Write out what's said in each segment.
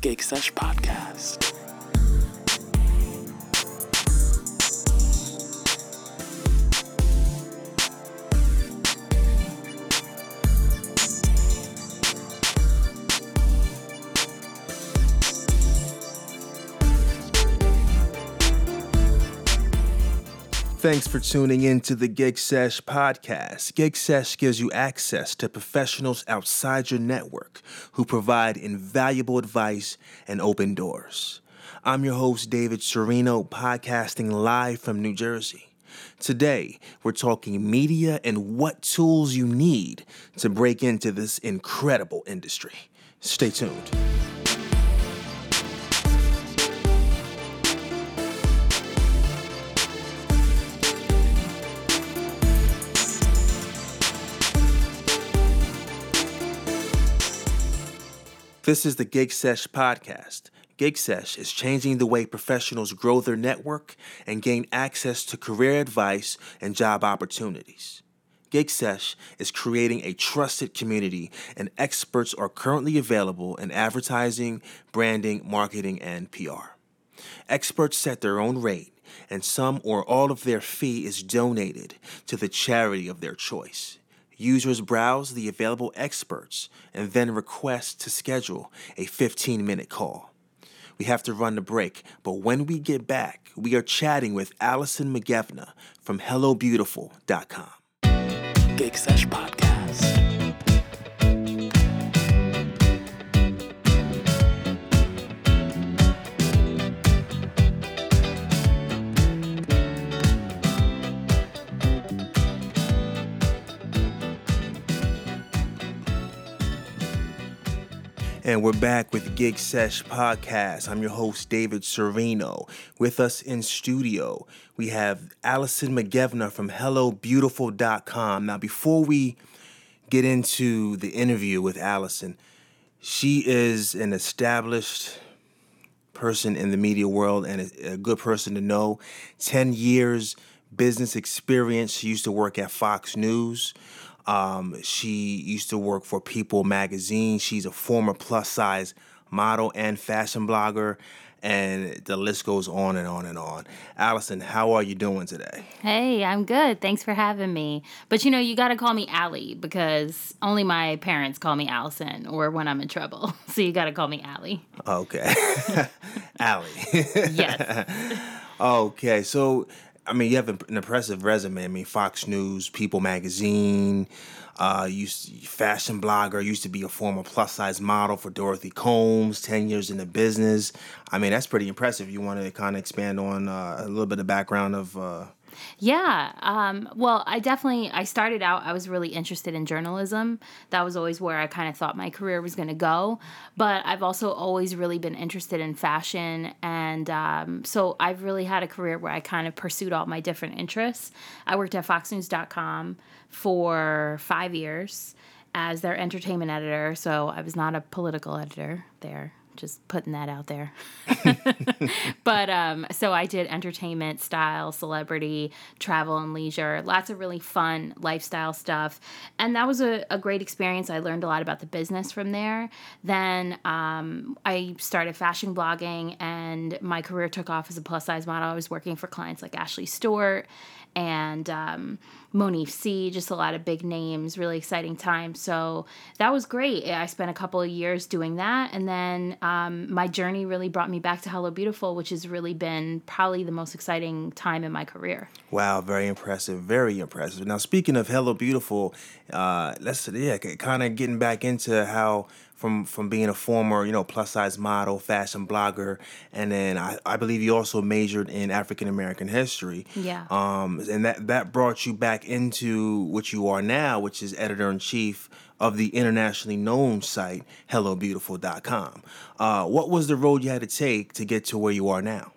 GigSesh Podcast. Thanks for tuning in to the GigSesh Podcast. GigSesh gives you access to professionals outside your network who provide invaluable advice and open doors. I'm your host, David Serino, podcasting live from New Jersey. Today, we're talking media and what tools you need to break into this incredible industry. Stay tuned. This is the GigSesh Podcast. GigSesh is changing the way professionals grow their network and gain access to career advice and job opportunities. GigSesh is creating a trusted community, and experts are currently available in advertising, branding, marketing, and PR. Experts set their own rate, and some or all of their fee is donated to the charity of their choice. Users browse the available experts and then request to schedule a 15-minute call. We have to run the break, but when we get back, we are chatting with Allison McGevna from HelloBeautiful.com. GigSesh Podcast. And we're back with GigSesh Podcast. I'm your host, David Serino. With us in studio, we have Allison McGevna from HelloBeautiful.com. Now, before we get into the interview with Allison, she is an established person in the media world and a good person to know. 10 years business experience. She used to work at Fox News. She used to work for People Magazine. She's a former plus-size model and fashion blogger, and the list goes on and on and on. Allison, how are you doing today? Hey, I'm good. Thanks for having me. But, you know, you got to call me Allie because only my parents call me Allison or when I'm in trouble. So you got to call me Allie. Okay. Allie. Yes. Okay. So, I mean, you have an impressive resume. I mean, Fox News, People Magazine, fashion blogger, used to be a former plus-size model for Dorothy Combs, 10 years in the business. I mean, that's pretty impressive. You want to kind of expand on a little bit of background of... Yeah. Well, I started out, I was really interested in journalism. That was always where I kind of thought my career was going to go. But I've also always really been interested in fashion. And so I've really had a career where I kind of pursued all my different interests. I worked at FoxNews.com for 5 years as their entertainment editor. So I was not a political editor there. Just putting that out there. But so I did entertainment, style, celebrity, travel and leisure, lots of really fun lifestyle stuff. And that was a great experience. I learned a lot about the business from there. Then I started fashion blogging and my career took off as a plus size model. I was working for clients like Ashley Stewart and Monif C, just a lot of big names, really exciting time. So that was great. I spent a couple of years doing that. And then my journey really brought me back to Hello Beautiful, which has really been probably the most exciting time in my career. Wow, very impressive. Very impressive. Now, speaking of Hello Beautiful, kind of getting back into how from being a former, plus-size model, fashion blogger, and then I believe you also majored in African-American history. Yeah. And that brought you back into what you are now, which is editor-in-chief of the internationally known site, HelloBeautiful.com. What was the road you had to take to get to where you are now?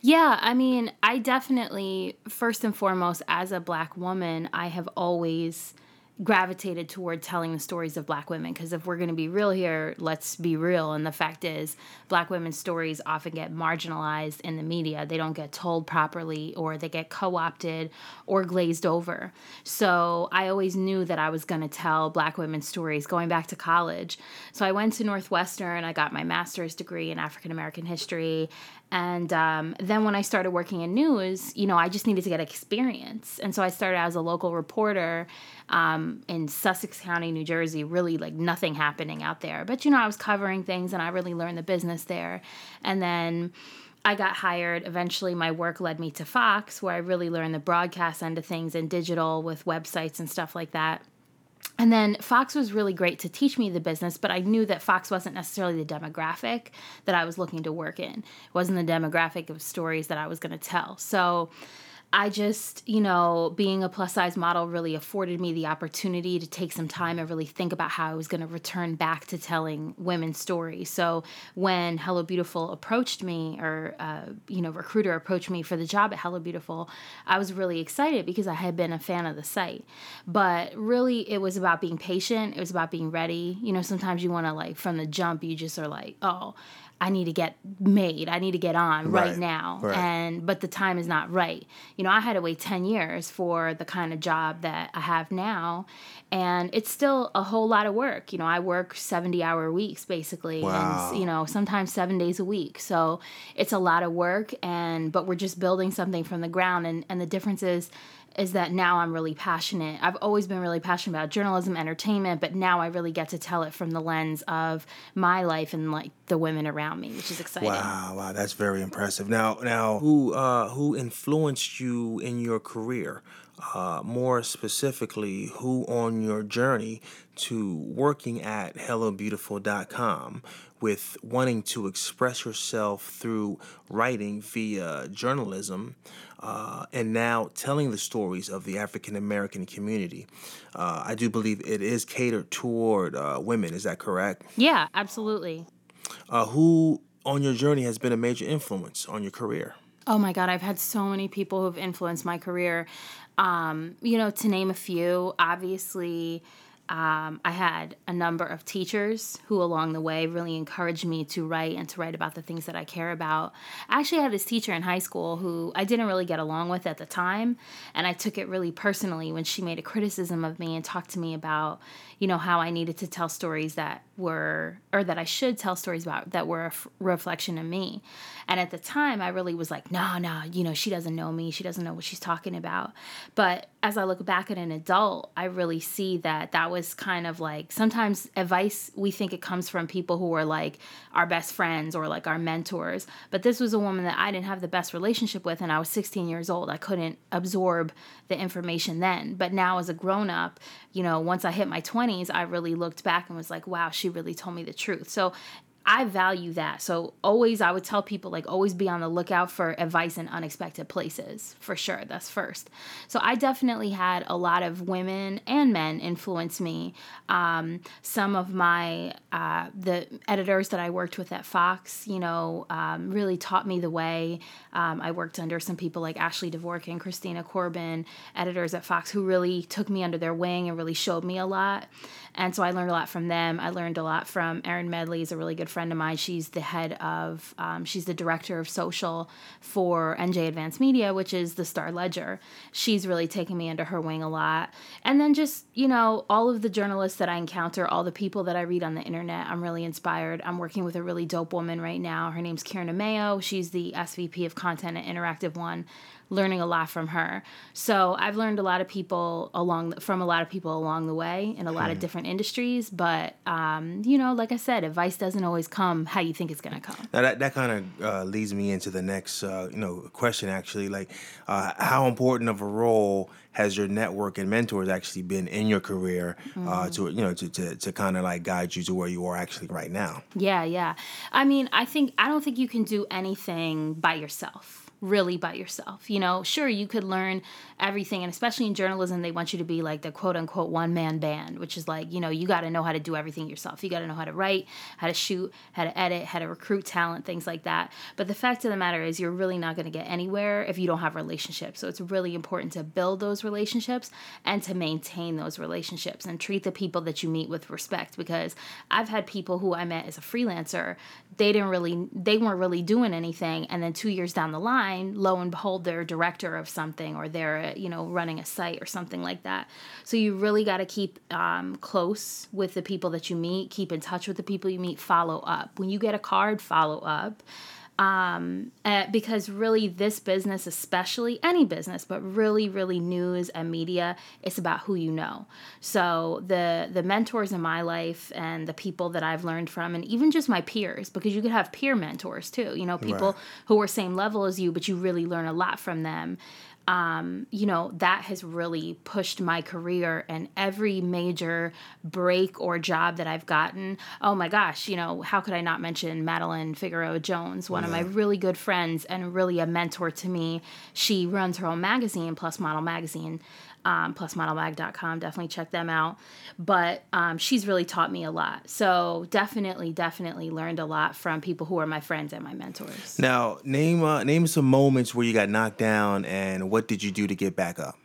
Yeah, I mean, I definitely, first and foremost, as a Black woman, I have always gravitated toward telling the stories of Black women, because if we're going to be real here, let's be real. And the fact is, Black women's stories often get marginalized in the media. They don't get told properly, or they get co-opted or glazed over. So I always knew that I was going to tell Black women's stories going back to college. So I went to Northwestern. I got my master's degree in African American history. And then when I started working in news, you know, I just needed to get experience. And so I started as a local reporter in Sussex County, New Jersey, really like nothing happening out there. But, you know, I was covering things and I really learned the business there. And then I got hired. Eventually, my work led me to Fox, where I really learned the broadcast end of things and digital with websites and stuff like that. And then Fox was really great to teach me the business, but I knew that Fox wasn't necessarily the demographic that I was looking to work in. It wasn't the demographic of stories that I was going to tell. So I just, you know, being a plus-size model really afforded me the opportunity to take some time and really think about how I was going to return back to telling women's stories. So when Hello Beautiful approached me, or, you know, recruiter approached me for the job at Hello Beautiful, I was really excited because I had been a fan of the site. But really, it was about being patient. It was about being ready. You know, sometimes you want to, like, from the jump, you just are like, oh, I need to get made. I need to get on right now. Right. But the time is not right. You know, I had to wait 10 years for the kind of job that I have now. And it's still a whole lot of work. You know, I work 70-hour weeks, basically. Wow. And, you know, sometimes 7 days a week. So it's a lot of work. But we're just building something from the ground. And the difference is that now I'm really passionate. I've always been really passionate about journalism, entertainment, but now I really get to tell it from the lens of my life and like the women around me, which is exciting. Wow, that's very impressive. Now, who influenced you in your career? More specifically, who on your journey to working at HelloBeautiful.com with wanting to express yourself through writing via journalism and now telling the stories of the African-American community. I do believe it is catered toward women. Is that correct? Yeah, absolutely. Who on your journey has been a major influence on your career? Oh, my God. I've had so many people who have influenced my career. You know, to name a few, obviously, I had a number of teachers who along the way really encouraged me to write and to write about the things that I care about. I actually had this teacher in high school who I didn't really get along with at the time, and I took it really personally when she made a criticism of me and talked to me about, you know, how I needed to tell stories that were, or that I should tell stories about that were a reflection of me. And at the time, I really was like, no, you know, she doesn't know me. She doesn't know what she's talking about. But as I look back at an adult, I really see that that was kind of like, sometimes advice, we think it comes from people who are like our best friends or like our mentors. But this was a woman that I didn't have the best relationship with, and I was 16 years old. I couldn't absorb the information then. But now as a grown-up, you know, once I hit my 20s, I really looked back and was like, wow, she really told me the truth. So I value that. So always, I would tell people, like, always be on the lookout for advice in unexpected places, for sure. That's first. So I definitely had a lot of women and men influence me. Some of my, the editors that I worked with at Fox, you know, really taught me the way. I worked under some people like Ashley Dvorak and Christina Corbin, editors at Fox, who really took me under their wing and really showed me a lot. And so I learned a lot from them. I learned a lot from Erin Medley, is a really good friend of mine. She's the head of, she's the director of social for NJ Advanced Media, which is the Star Ledger. She's really taken me under her wing a lot. And then just, you know, all of the journalists that I encounter, all the people that I read on the internet, I'm really inspired. I'm working with a really dope woman right now. Her name's Karen Amayo. She's the SVP of content at Interactive One. Learning a lot from her. So I've learned a lot of people from a lot of people along the way in a lot of different industries. But, you know, like I said, advice doesn't always come how you think it's going to come. Now that kind of leads me into the next, you know, question, actually. Like, how important of a role has your network and mentors actually been in your career to, you know, to kind of like guide you to where you are actually right now? Yeah. I mean, I don't think you can do anything by yourself. really by yourself. You know, sure, you could learn everything, and especially in journalism, they want you to be like the quote-unquote one-man band, which is like, you know, you got to know how to do everything yourself. You got to know how to write, how to shoot, how to edit, how to recruit talent, things like that. But the fact of the matter is you're really not going to get anywhere if you don't have relationships. So it's really important to build those relationships and to maintain those relationships and treat the people that you meet with respect, because I've had people who I met as a freelancer, they weren't really doing anything, and then 2 years down the line, lo and behold, they're a director of something, or they're, you know, running a site or something like that. So you really got to keep close with the people that you meet, keep in touch with the people you meet, follow up. When you get a card, follow up. Because really this business, especially any business, but really, really news and media, it's about who you know. So the mentors in my life and the people that I've learned from, and even just my peers, because you could have peer mentors too, you know, people right. who are same level as you, but you really learn a lot from them. You know, that has really pushed my career, and every major break or job that I've gotten, oh my gosh, you know, how could I not mention Madeline Figueroa-Jones, one of my really good friends and really a mentor to me. She runs her own magazine, Plus Model Magazine, plusmodelbag.com. Definitely check them out. But she's really taught me a lot. So definitely learned a lot from people who are my friends and my mentors. Now, name some moments where you got knocked down, and what did you do to get back up?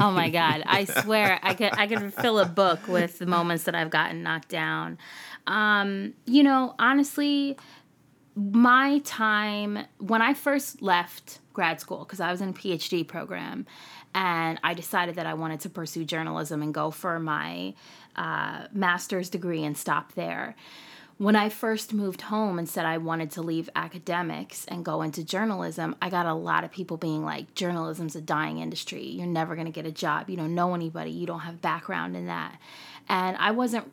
Oh my God. I swear I could fill a book with the moments that I've gotten knocked down. You know, honestly, my time when I first left grad school, because I was in a PhD program, and I decided that I wanted to pursue journalism and go for my master's degree and stop there. When I first moved home and said I wanted to leave academics and go into journalism, I got a lot of people being like, journalism's a dying industry. You're never going to get a job. You don't know anybody. You don't have background in that. And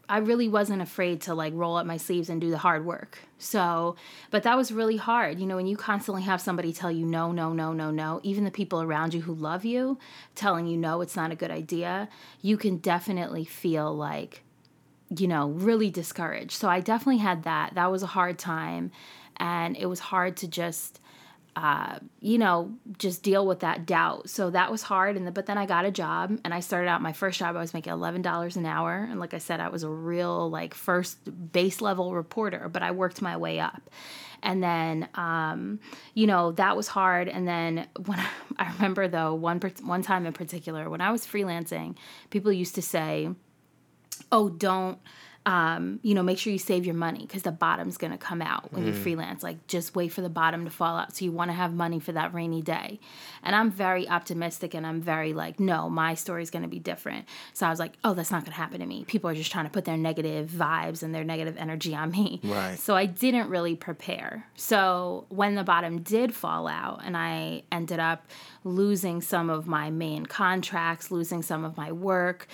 I really wasn't afraid to like roll up my sleeves and do the hard work. So, but that was really hard. You know, when you constantly have somebody tell you no, even the people around you who love you telling you no, it's not a good idea, you can definitely feel like, you know, really discouraged. So I definitely had that. That was a hard time. And it was hard to just, you know, just deal with that doubt. So that was hard. But then I got a job, and I started out my first job. I was making $11 an hour. And like I said, I was a real like first base level reporter, but I worked my way up. And then, you know, that was hard. And then when I remember though, one time in particular, when I was freelancing, people used to say, oh, don't, you know, make sure you save your money because the bottom's going to come out when you freelance. Like, just wait for the bottom to fall out. So you want to have money for that rainy day. And I'm very optimistic, and I'm very like, no, my story's going to be different. So I was like, oh, that's not going to happen to me. People are just trying to put their negative vibes and their negative energy on me. Right. So I didn't really prepare. So when the bottom did fall out and I ended up losing some of my main contracts, losing some of my work,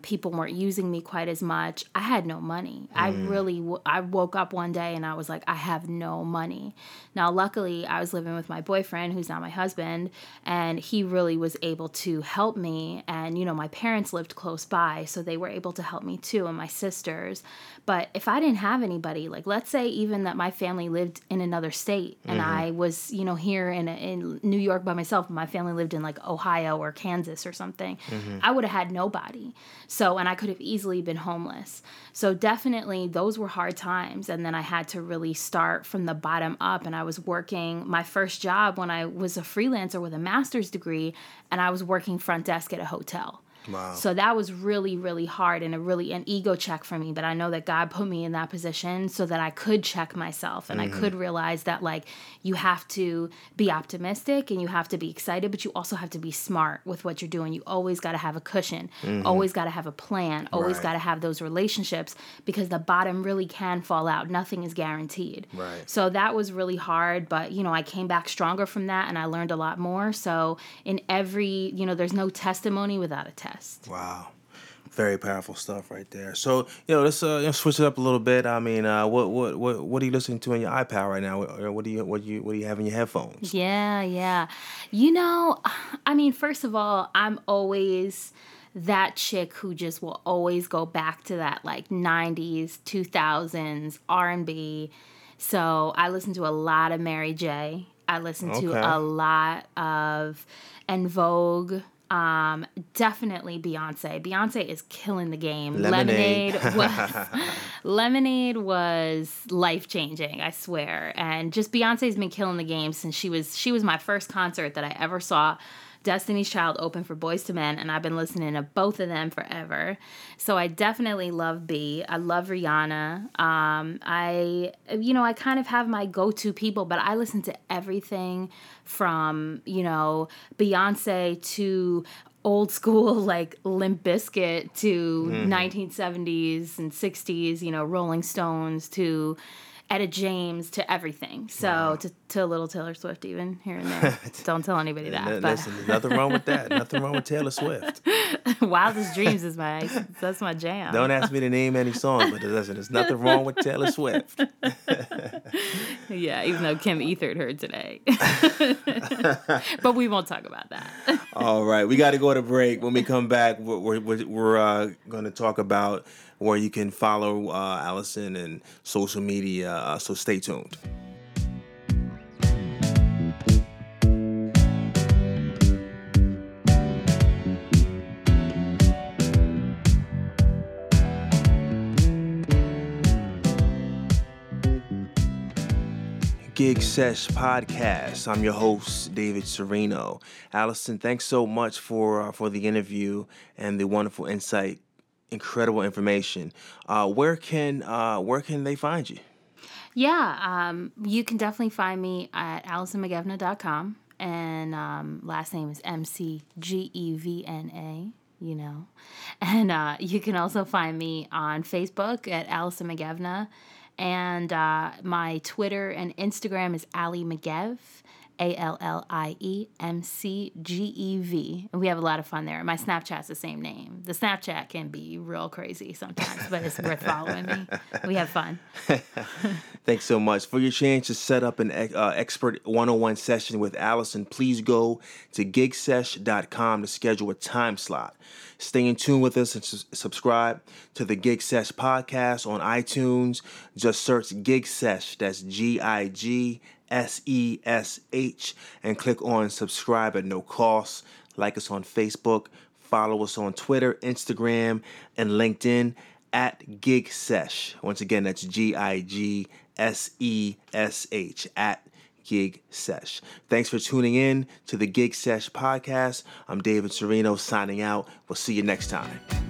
people weren't using me quite as much, I had no money. I woke up one day and I was like, I have no money. Now, luckily, I was living with my boyfriend, who's now my husband, and he really was able to help me. And, you know, my parents lived close by, so they were able to help me too, and my sisters. But if I didn't have anybody, like, let's say even that my family lived in another state and I was, you know, here in New York by myself, my family lived in like Ohio or Kansas or something, I would have had nobody. So, and I could have easily been homeless. So definitely those were hard times. And then I had to really start from the bottom up. And I was working my first job when I was a freelancer with a master's degree, and I was working front desk at a hotel. Wow. So that was really, really hard and an ego check for me. But I know that God put me in that position so that I could check myself and I could realize that, like, you have to be optimistic and you have to be excited, but you also have to be smart with what you're doing. You always got to have a cushion, always got to have a plan, always got to have those relationships, because the bottom really can fall out. Nothing is guaranteed. Right. So that was really hard. But, you know, I came back stronger from that and I learned a lot more. So in every, you know, there's no testimony without a test. Wow. Very powerful stuff right there. So, you know, let's switch it up a little bit. I mean, what are you listening to on your iPad right now? What do you have in your headphones? Yeah. You know, I mean, first of all, I'm always that chick who just will always go back to that like 90s, 2000s R&B. So I listen to a lot of Mary J. I listen to a lot of En Vogue. Definitely Beyonce. Beyonce is killing the game. Lemonade was life changing, I swear. And just Beyonce's been killing the game since she was my first concert that I ever saw. Destiny's Child opened for Boyz II Men, and I've been listening to both of them forever. So I definitely love B. I love Rihanna. I kind of have my go-to people, but I listen to everything from, Beyonce to old school, like Limp Bizkit to 1970s and 60s, Rolling Stones to Etta James, to everything. So to a little Taylor Swift even here and there. Don't tell anybody that. Listen, nothing wrong with that. Nothing wrong with Taylor Swift. Wildest Dreams is that's my jam. Don't ask me to name any song, but listen, there's nothing wrong with Taylor Swift. Yeah, even though Kim ethered her today. But we won't talk about that. All right, we got to go to break. When we come back, we're going to talk about where you can follow Allison and social media. So stay tuned. Gig Sesh Podcast. I'm your host, David Serino. Allison, thanks so much for the interview and the wonderful insight, incredible information. Where can they find you? Yeah, you can definitely find me at AlisonMcGevna.com, and last name is McGevna. And you can also find me on Facebook at Allison McGevna, and my Twitter and Instagram is Allie McGev, AllieMcGev. And we have a lot of fun there. My Snapchat's the same name. The Snapchat can be real crazy sometimes, but it's worth following me. We have fun. Thanks so much. For your chance to set up an expert one-on-one session with Allison, please go to gigsesh.com to schedule a time slot. Stay in tune with us and subscribe to the Gig Sesh Podcast on iTunes. Just search Gig Sesh. That's GIGSESH, and click on subscribe at no cost. Like us on Facebook, follow us on Twitter, Instagram, and LinkedIn at Gig Sesh. Once again, that's GIGSESH at Gig Sesh. Thanks for tuning in to the Gig Sesh Podcast. I'm David Serino signing out. We'll see you next time.